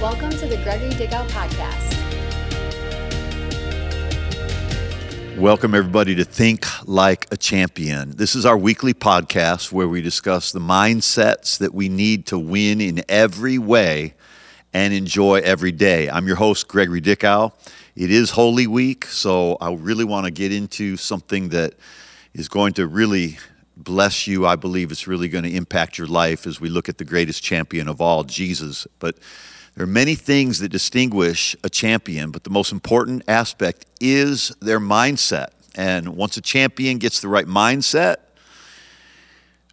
Welcome to the Gregory Dickow Podcast. Welcome everybody to Think Like a Champion. This is our weekly podcast where we discuss the mindsets that we need to win in every way and enjoy every day. I'm your host, Gregory Dickow. It is Holy Week, so I really want to get into something that is going to really bless you. I believe it's really going to impact your life as we look at the greatest champion of all, Jesus. But there are many things that distinguish a champion, but the most important aspect is their mindset. And once a champion gets the right mindset,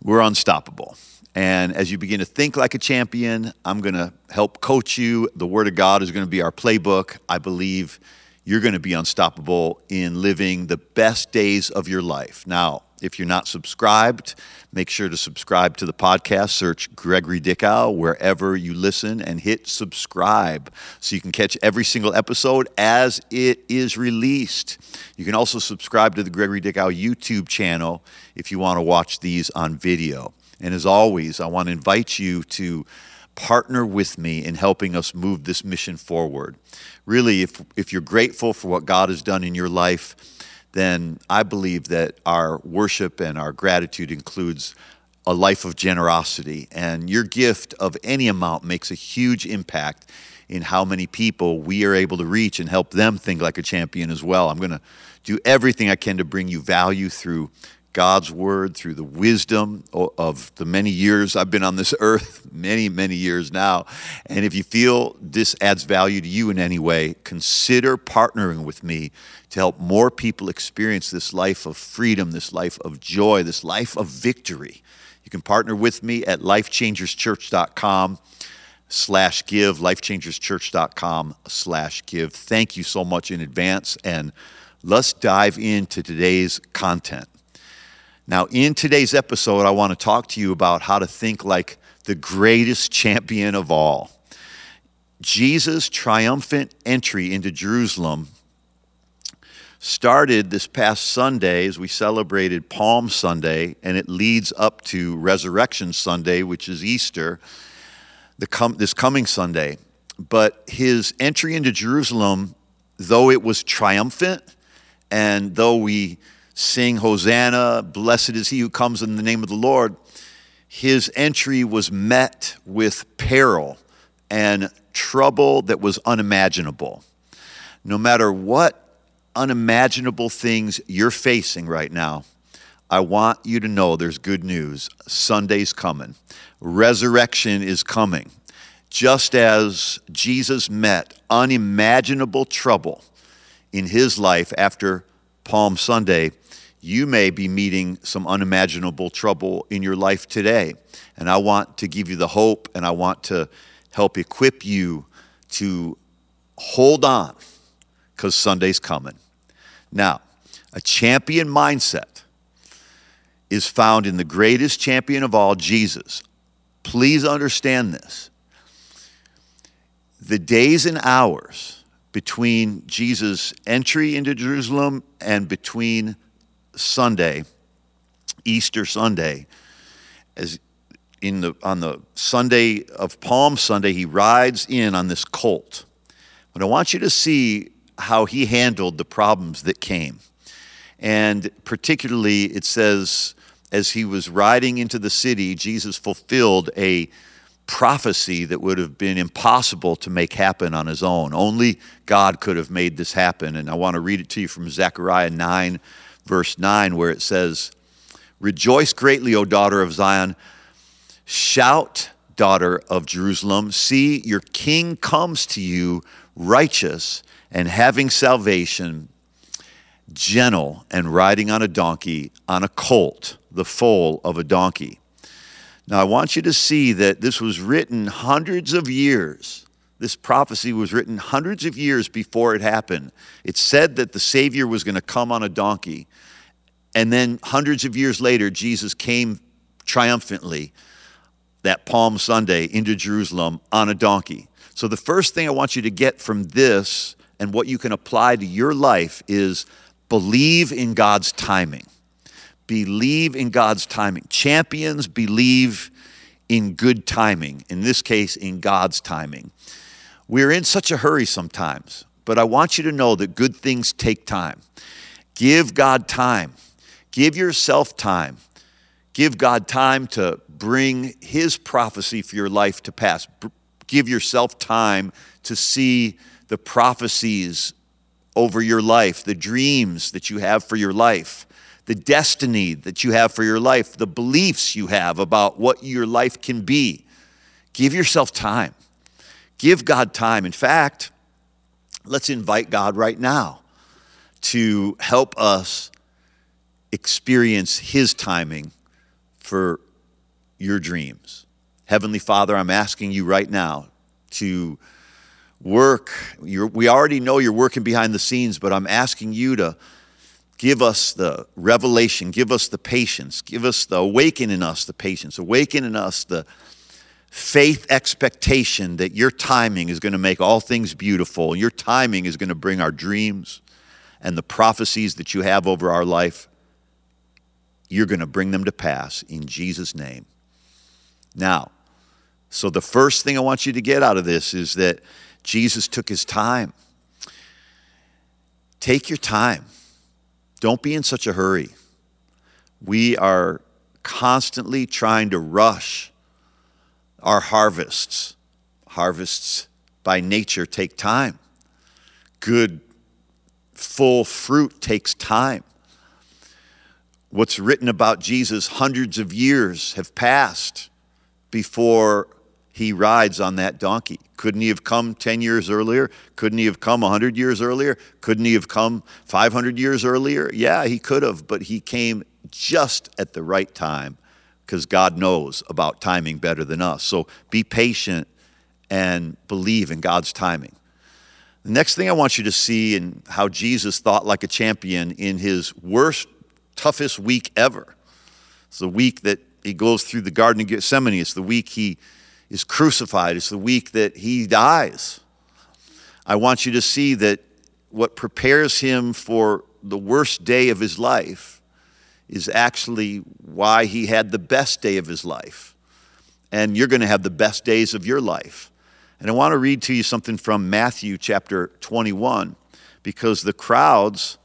we're unstoppable. And as you begin to think like a champion, I'm going to help coach you. The Word of God is going to be our playbook. I believe you're going to be unstoppable in living the best days of your life. Now, if you're not subscribed, make sure to subscribe to the podcast. Search Gregory Dickow wherever you listen and hit subscribe so you can catch every single episode as it is released. You can also subscribe to the Gregory Dickow YouTube channel if you want to watch these on video. And as always, I want to invite you to partner with me in helping us move this mission forward. Really, if you're grateful for what God has done in your life, then I believe that our worship and our gratitude includes a life of generosity. And your gift of any amount makes a huge impact in how many people we are able to reach and help them think like a champion as well. I'm going to do everything I can to bring you value through God's word, through the wisdom of the many years I've been on this earth, many, many years now. And if you feel this adds value to you in any way, consider partnering with me to help more people experience this life of freedom, this life of joy, this life of victory. You can partner with me at LifeChangersChurch.com/give, LifeChangersChurch.com/give. Thank you so much in advance. And let's dive into today's content. Now, in today's episode, I want to talk to you about how to think like the greatest champion of all. Jesus' triumphant entry into Jerusalem started this past Sunday as we celebrated Palm Sunday, and it leads up to Resurrection Sunday, which is Easter, this coming Sunday. But his entry into Jerusalem, though it was triumphant, and though we sing Hosanna, blessed is he who comes in the name of the Lord, his entry was met with peril and trouble that was unimaginable. No matter what unimaginable things you're facing right now, I want you to know there's good news. Sunday's coming. Resurrection is coming. Just as Jesus met unimaginable trouble in his life after Palm Sunday, you may be meeting some unimaginable trouble in your life today. And I want to give you the hope, and I want to help equip you to hold on, because Sunday's coming. Now, a champion mindset is found in the greatest champion of all, Jesus. Please understand this. The days and hours between Jesus' entry into Jerusalem and between Sunday, Easter Sunday, as on the Sunday of Palm Sunday, he rides in on this colt. But I want you to see how he handled the problems that came. And particularly, it says, as he was riding into the city, Jesus fulfilled a prophecy that would have been impossible to make happen on his own. Only God could have made this happen. And I want to read it to you from Zechariah 9, verse 9, where it says, "Rejoice greatly, O daughter of Zion. Shout, daughter of Jerusalem. See, your king comes to you, righteous and having salvation, gentle and riding on a donkey, on a colt, the foal of a donkey." Now, I want you to see that this was written hundreds of years. This prophecy was written hundreds of years before it happened. It said that the Savior was going to come on a donkey. And then hundreds of years later, Jesus came triumphantly that Palm Sunday into Jerusalem on a donkey. So the first thing I want you to get from this and what you can apply to your life is believe in God's timing. Believe in God's timing. Champions believe in good timing, in this case, in God's timing. We're in such a hurry sometimes, but I want you to know that good things take time. Give God time. Give yourself time. Give God time to bring His prophecy for your life to pass. Give yourself time to see the prophecies over your life, the dreams that you have for your life, the destiny that you have for your life, the beliefs you have about what your life can be. Give yourself time. Give God time. In fact, let's invite God right now to help us experience His timing for your dreams. Heavenly Father, I'm asking you right now to work. We already know you're working behind the scenes, but I'm asking you to give us the revelation, give us the patience, give us the awaken in us the patience, awaken in us the faith expectation that your timing is going to make all things beautiful. Your timing is going to bring our dreams and the prophecies that you have over our life. You're going to bring them to pass in Jesus' name. Now, so the first thing I want you to get out of this is that Jesus took His time. Take your time. Don't be in such a hurry. We are constantly trying to rush our harvests. Harvests by nature take time. Good, full fruit takes time. What's written about Jesus, hundreds of years have passed before He rides on that donkey. Couldn't He have come 10 years earlier? Couldn't He have come 100 years earlier? Couldn't He have come 500 years earlier? Yeah, He could have, but He came just at the right time because God knows about timing better than us. So be patient and believe in God's timing. The next thing I want you to see in how Jesus thought like a champion in His worst, toughest week ever. It's the week that He goes through the Garden of Gethsemane. It's the week He is crucified. It's the week that He dies. I want you to see that what prepares Him for the worst day of His life is actually why He had the best day of His life. And you're going to have the best days of your life. And I want to read to you something from Matthew chapter 21, because the crowds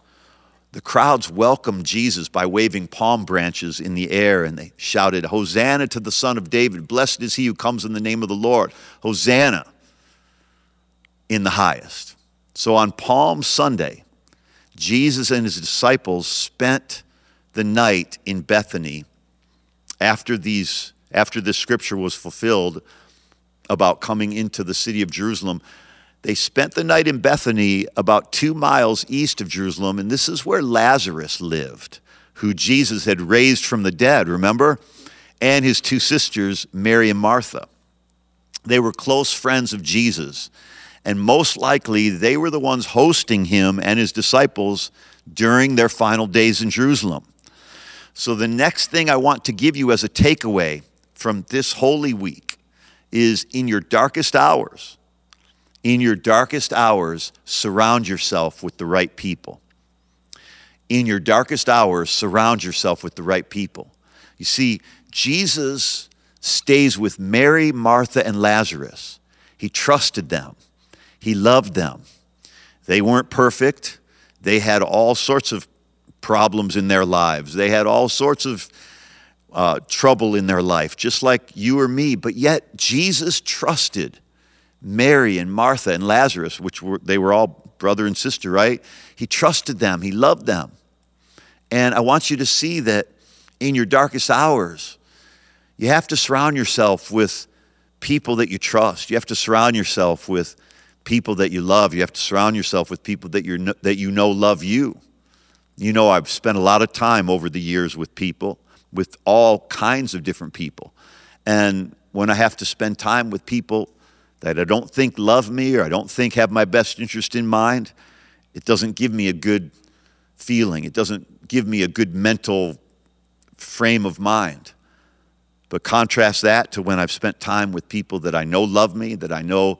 welcomed Jesus by waving palm branches in the air, and they shouted, "Hosanna to the Son of David. Blessed is He who comes in the name of the Lord. Hosanna in the highest." So on Palm Sunday, Jesus and His disciples spent the night in Bethany after this scripture was fulfilled about coming into the city of Jerusalem. They spent the night in Bethany, about 2 miles east of Jerusalem, and this is where Lazarus lived, who Jesus had raised from the dead, remember? And his two sisters, Mary and Martha. They were close friends of Jesus, and most likely they were the ones hosting Him and His disciples during their final days in Jerusalem. So the next thing I want to give you as a takeaway from this Holy Week is, in your darkest hours, surround yourself with the right people. In your darkest hours, surround yourself with the right people. You see, Jesus stays with Mary, Martha, and Lazarus. He trusted them. He loved them. They weren't perfect. They had all sorts of problems in their lives. They had all sorts of trouble in their life, just like you or me. But yet, Jesus trusted Mary and Martha and Lazarus, they were all brother and sister, right? He trusted them. He loved them. And I want you to see that in your darkest hours, you have to surround yourself with people that you trust. You have to surround yourself with people that you love. You have to surround yourself with people that you know love you. You know, I've spent a lot of time over the years with people, with all kinds of different people. And when I have to spend time with people that I don't think love me or I don't think have my best interest in mind, it doesn't give me a good feeling. It doesn't give me a good mental frame of mind. But contrast that to when I've spent time with people that I know love me, that I know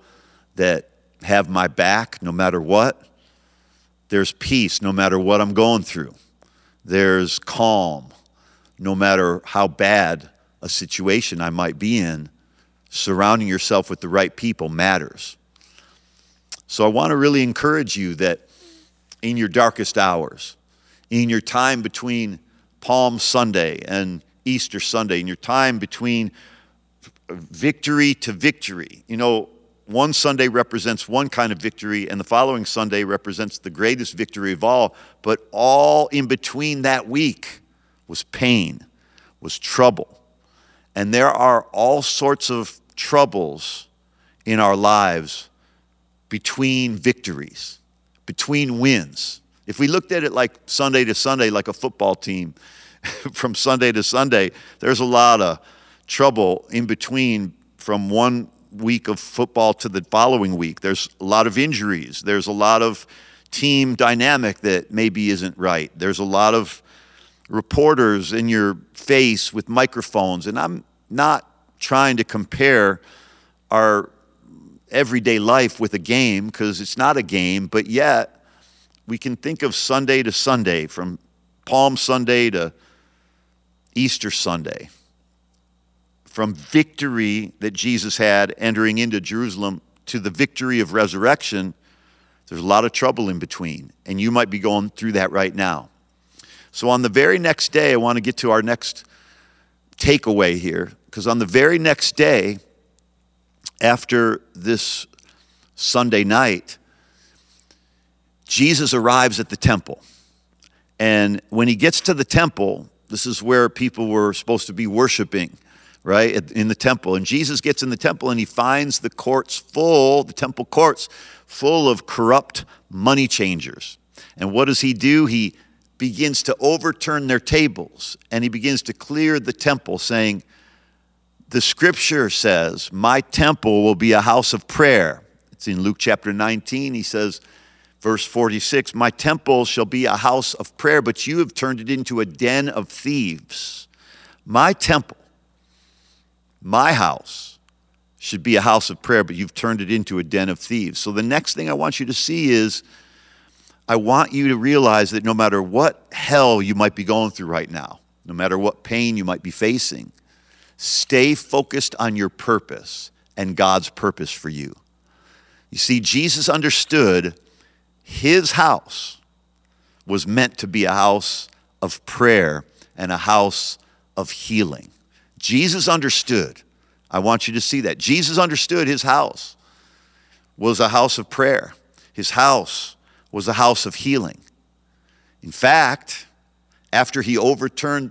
that have my back no matter what. There's peace no matter what I'm going through. There's calm no matter how bad a situation I might be in. Surrounding yourself with the right people matters. So I want to really encourage you that in your darkest hours, in your time between Palm Sunday and Easter Sunday, in your time between victory to victory, you know, one Sunday represents one kind of victory, and the following Sunday represents the greatest victory of all. But all in between that week was pain, was trouble. And there are all sorts of troubles in our lives between victories, between wins. If we looked at it like Sunday to Sunday, like a football team, from Sunday to Sunday, there's a lot of trouble in between from one week of football to the following week. There's a lot of injuries. There's a lot of team dynamic that maybe isn't right. There's a lot of reporters in your face with microphones. And I'm not trying to compare our everyday life with a game, because it's not a game, but yet we can think of Sunday to Sunday, from Palm Sunday to Easter Sunday, from victory that Jesus had entering into Jerusalem to the victory of resurrection. There's a lot of trouble in between, and you might be going through that right now. So on the very next day, I want to get to our next takeaway here, because on the very next day after this Sunday night, Jesus arrives at the temple. And when he gets to the temple, this is where people were supposed to be worshiping, right, in the temple. And Jesus gets in the temple and he finds the courts full, the temple courts full of corrupt money changers. And what does he do? He begins to overturn their tables, and he begins to clear the temple, saying, "The scripture says, my temple will be a house of prayer." It's in Luke chapter 19. He says, verse 46, "My temple shall be a house of prayer, but you have turned it into a den of thieves." My temple, my house, should be a house of prayer, but you've turned it into a den of thieves. So the next thing I want you to see is, I want you to realize that no matter what hell you might be going through right now, no matter what pain you might be facing, stay focused on your purpose and God's purpose for you. You see, Jesus understood his house was meant to be a house of prayer and a house of healing. Jesus understood. I want you to see that. Jesus understood his house was a house of prayer. His house was a house of healing. In fact, after he overturned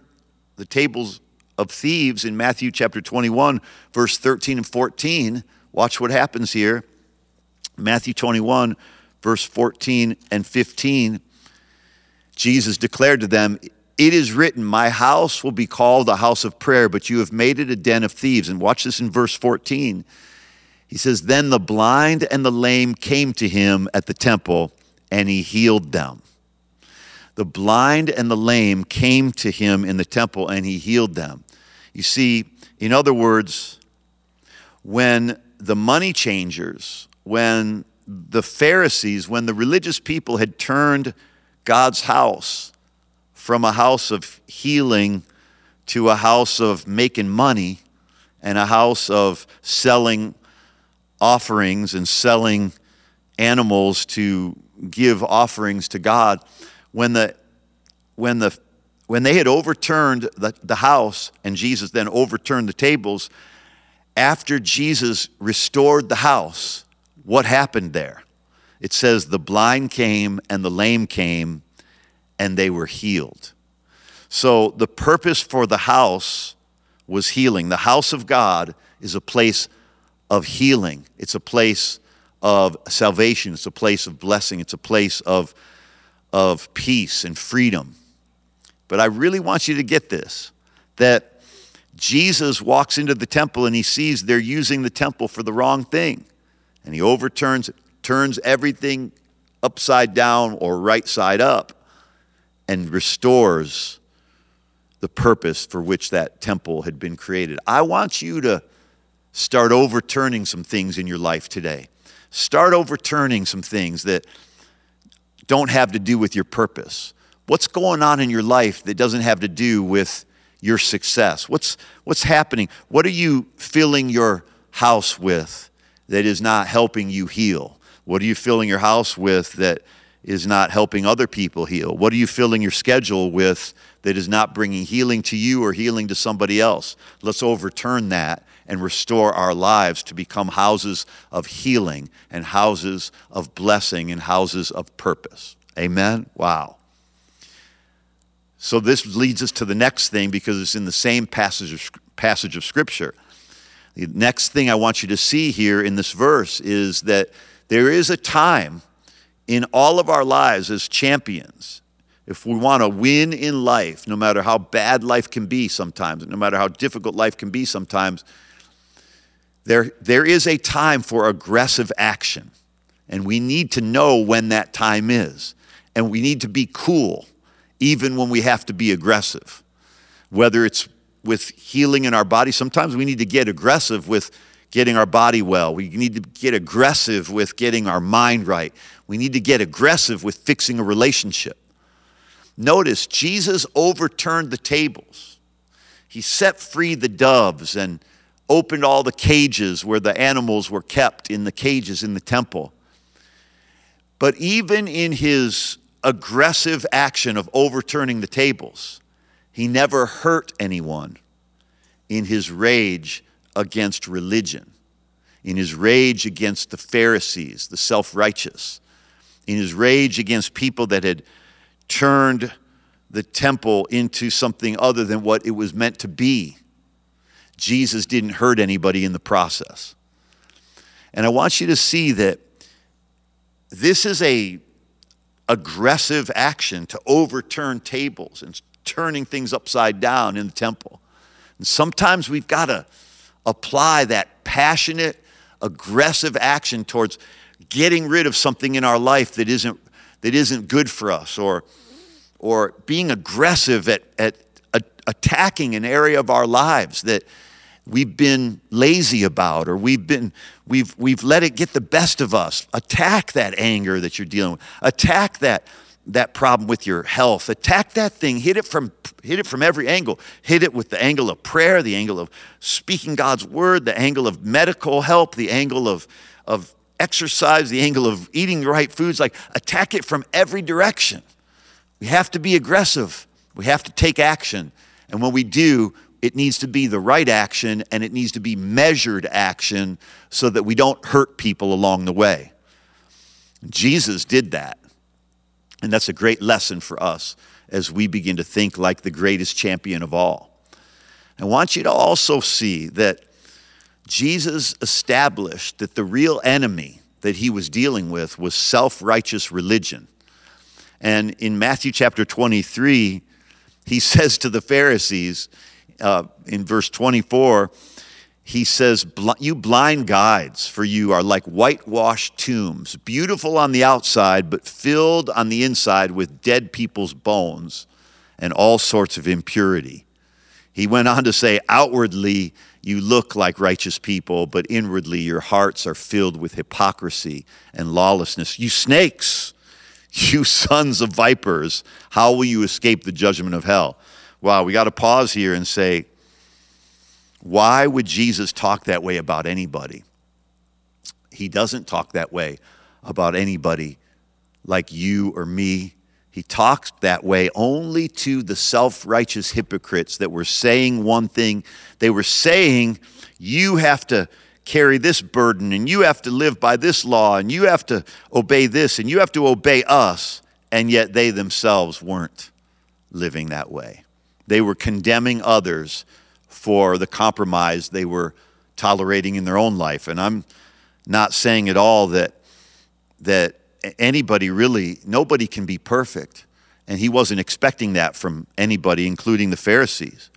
the tables of thieves in Matthew chapter 21, verse 13 and 14. Watch what happens here. Matthew 21, verse 14 and 15. Jesus declared to them, "It is written, my house will be called a house of prayer, but you have made it a den of thieves." And watch this in verse 14. He says, "Then the blind and the lame came to him at the temple, and he healed them." The blind and the lame came to him in the temple, and he healed them. You see, in other words, when the money changers, when the Pharisees, when the religious people had turned God's house from a house of healing to a house of making money and a house of selling offerings and selling animals to give offerings to God, when they had overturned the house, and Jesus then overturned the tables, after Jesus restored the house, what happened there? It says the blind came and the lame came and they were healed. So the purpose for the house was healing. The house of God is a place of healing. It's a place of salvation. It's a place of blessing. It's a place of peace and freedom. But I really want you to get this, that Jesus walks into the temple and he sees they're using the temple for the wrong thing. And he overturns it, turns everything upside down or right side up, and restores the purpose for which that temple had been created. I want you to start overturning some things in your life today. Start overturning some things that don't have to do with your purpose. What's going on in your life that doesn't have to do with your success? What's happening? What are you filling your house with that is not helping you heal? What are you filling your house with that is not helping other people heal? What are you filling your schedule with that is not bringing healing to you or healing to somebody else? Let's overturn that and restore our lives to become houses of healing and houses of blessing and houses of purpose. Amen? Wow. So this leads us to the next thing, because it's in the same passage of Scripture. The next thing I want you to see here in this verse is that there is a time in all of our lives as champions, if we want to win in life, no matter how bad life can be sometimes, no matter how difficult life can be sometimes, there is a time for aggressive action. And we need to know when that time is. And we need to be cool, even when we have to be aggressive. Whether it's with healing in our body, sometimes we need to get aggressive with getting our body well. We need to get aggressive with getting our mind right. We need to get aggressive with fixing a relationship. Notice, Jesus overturned the tables. He set free the doves and opened all the cages where the animals were kept in the cages in the temple. But even in his aggressive action of overturning the tables, he never hurt anyone in his rage against religion, in his rage against the Pharisees, the self-righteous, in his rage against people that had turned the temple into something other than what it was meant to be. Jesus didn't hurt anybody in the process. And I want you to see that this is a aggressive action to overturn tables and turning things upside down in the temple. And sometimes we've got to apply that passionate, aggressive action towards getting rid of something in our life that isn't good for us, or being aggressive at attacking an area of our lives that we've been lazy about, or we've let it get the best of us. Attack that anger that you're dealing with. Attack that problem with your health. Attack that thing. Hit it from every angle. Hit it with the angle of prayer, the angle of speaking God's word, the angle of medical help, the angle of exercise, the angle of eating the right foods. Like, attack it from every direction. We have to be aggressive. We have to take action. And when we do, it needs to be the right action, and it needs to be measured action so that we don't hurt people along the way. Jesus did that. And that's a great lesson for us as we begin to think like the greatest champion of all. I want you to also see that Jesus established that the real enemy that he was dealing with was self-righteous religion. And in Matthew chapter 23, he says to the Pharisees, in verse 24, he says, "You blind guides, for you are like whitewashed tombs, beautiful on the outside, but filled on the inside with dead people's bones and all sorts of impurity." He went on to say, "Outwardly, you look like righteous people, but inwardly your hearts are filled with hypocrisy and lawlessness. You snakes, you sons of vipers, how will you escape the judgment of hell?" Wow, we got to pause here and say, why would Jesus talk that way about anybody? He doesn't talk that way about anybody like you or me. He talks that way only to the self-righteous hypocrites that were saying one thing. They were saying, you have to carry this burden, and you have to live by this law, and you have to obey this, and you have to obey us. And yet they themselves weren't living that way. They were condemning others for the compromise they were tolerating in their own life. And I'm not saying at all that anybody really, nobody can be perfect. And he wasn't expecting that from anybody, including the Pharisees.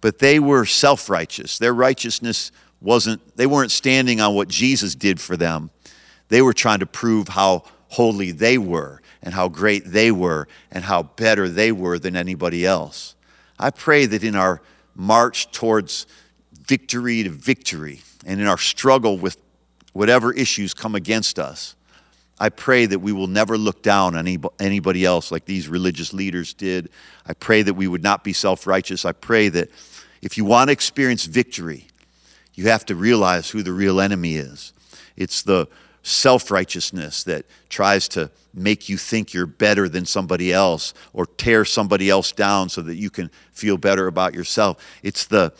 But they were self-righteous. Their righteousness they weren't standing on what Jesus did for them. They were trying to prove how holy they were and how great they were and how better they were than anybody else. I pray that in our march towards victory to victory, and in our struggle with whatever issues come against us, I pray that we will never look down on anybody else like these religious leaders did. I pray that we would not be self-righteous. I pray that if you want to experience victory, you have to realize who the real enemy is. It's the self-righteousness that tries to make you think you're better than somebody else or tear somebody else down so that you can feel better about yourself. It's the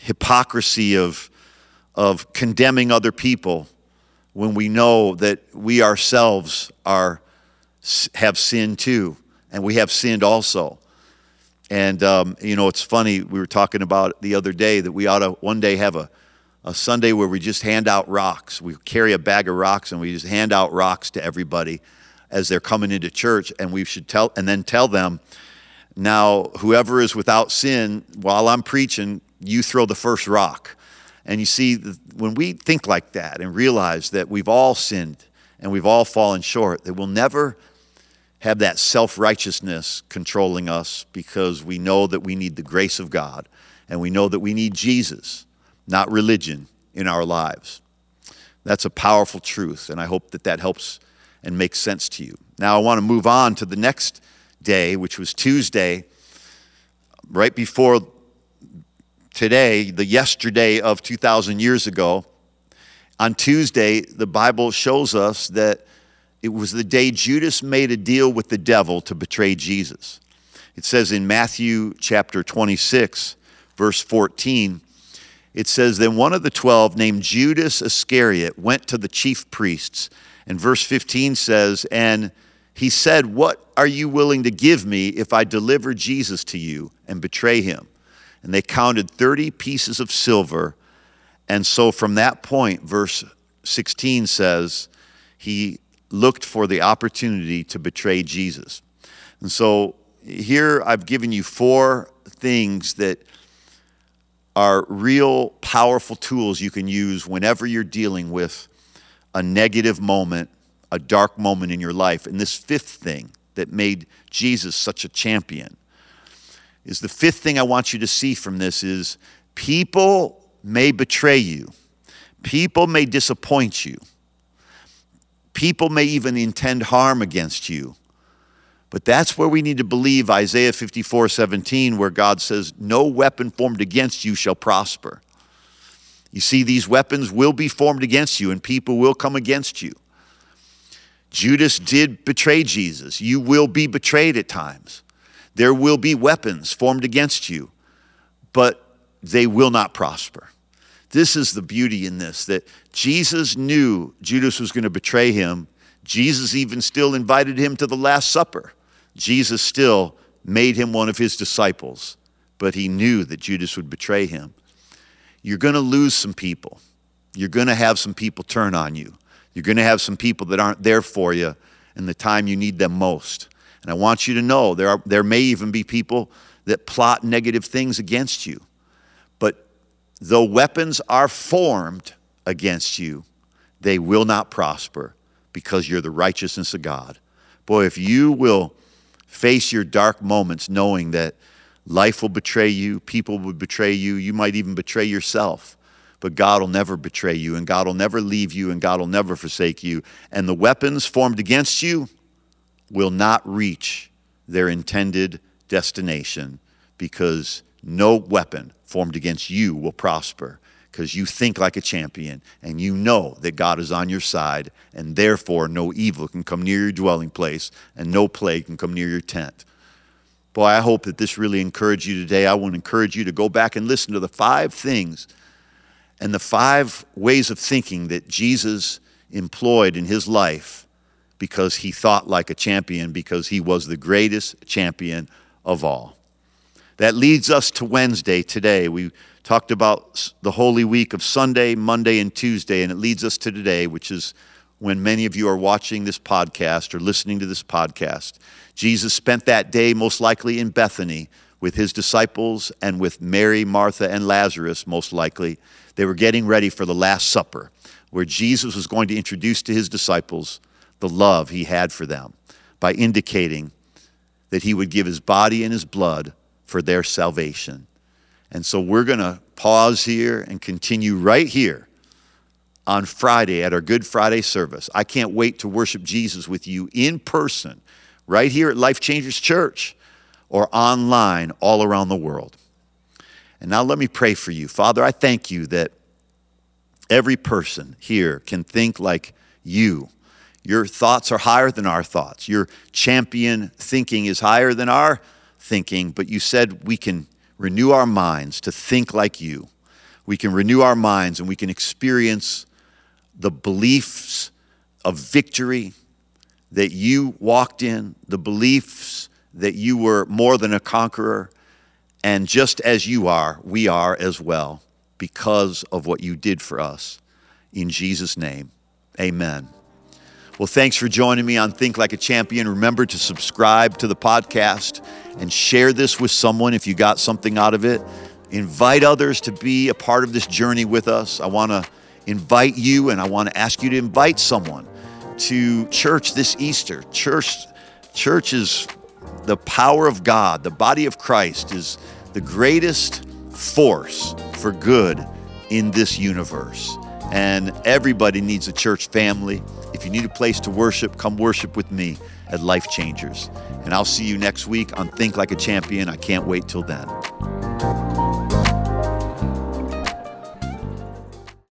hypocrisy of condemning other people when we know that we ourselves have sinned too, and we have sinned also. And, it's funny, we were talking about the other day that we ought to one day have a Sunday where we just hand out rocks. We carry a bag of rocks and we just hand out rocks to everybody as they're coming into church, and we should tell them, now whoever is without sin, while I'm preaching, you throw the first rock. And you see, when we think like that and realize that we've all sinned and we've all fallen short, that we'll never have that self-righteousness controlling us, because we know that we need the grace of God and we know that we need Jesus, not religion, in our lives. That's a powerful truth, and I hope that helps and makes sense to you. Now I want to move on to the next day, which was Tuesday, right before today, the yesterday of 2,000 years ago. On Tuesday, the Bible shows us that it was the day Judas made a deal with the devil to betray Jesus. It says in Matthew chapter 26, verse 14, it says, then one of the 12 named Judas Iscariot went to the chief priests. And verse 15 says, and he said, what are you willing to give me if I deliver Jesus to you and betray him? And they counted 30 pieces of silver. And so from that point, verse 16 says, he looked for the opportunity to betray Jesus. And so here I've given you four things that are real powerful tools you can use whenever you're dealing with a negative moment, a dark moment in your life. And this fifth thing that made Jesus such a champion is, the fifth thing I want you to see from this is, people may betray you. People may disappoint you. People may even intend harm against you. But that's where we need to believe Isaiah 54:17, where God says, no weapon formed against you shall prosper. You see, these weapons will be formed against you, and people will come against you. Judas did betray Jesus. You will be betrayed at times. There will be weapons formed against you, but they will not prosper. This is the beauty in this, that Jesus knew Judas was going to betray him. Jesus even still invited him to the Last Supper. Jesus still made him one of his disciples, but he knew that Judas would betray him. You're going to lose some people. You're going to have some people turn on you. You're going to have some people that aren't there for you in the time you need them most. And I want you to know there may even be people that plot negative things against you. But though weapons are formed against you, they will not prosper, because you're the righteousness of God. Boy, if you will face your dark moments knowing that life will betray you, people will betray you, you might even betray yourself, but God will never betray you, and God will never leave you, and God will never forsake you, and the weapons formed against you will not reach their intended destination, because no weapon formed against you will prosper, because you think like a champion and you know that God is on your side, and therefore no evil can come near your dwelling place and no plague can come near your tent. Boy, I hope that this really encouraged you today. I want to encourage you to go back and listen to the five things and the five ways of thinking that Jesus employed in his life, because he thought like a champion, because he was the greatest champion of all. That leads us to Wednesday today. We talked about the Holy Week of Sunday, Monday, and Tuesday, and it leads us to today, which is when many of you are watching this podcast or listening to this podcast. Jesus spent that day most likely in Bethany with his disciples and with Mary, Martha, and Lazarus, most likely. They were getting ready for the Last Supper, where Jesus was going to introduce to his disciples the love he had for them by indicating that he would give his body and his blood for their salvation. And so we're going to pause here and continue right here on Friday at our Good Friday service. I can't wait to worship Jesus with you in person right here at Life Changers Church, or online all around the world. And now let me pray for you. Father, I thank you that every person here can think like you. Your thoughts are higher than our thoughts. Your champion thinking is higher than our thinking, but you said we can renew our minds to think like you. We can renew our minds and we can experience the beliefs of victory that you walked in, the beliefs that you were more than a conqueror, and just as you are, we are as well because of what you did for us. In Jesus' name, amen. Well, thanks for joining me on Think Like a Champion. Remember to subscribe to the podcast and share this with someone if you got something out of it. Invite others to be a part of this journey with us. I want to invite you, and I want to ask you to invite someone to church this Easter. Church is the power of God. The body of Christ is the greatest force for good in this universe. And everybody needs a church family. If you need a place to worship, come worship with me at Life Changers. And I'll see you next week on Think Like a Champion. I can't wait till then.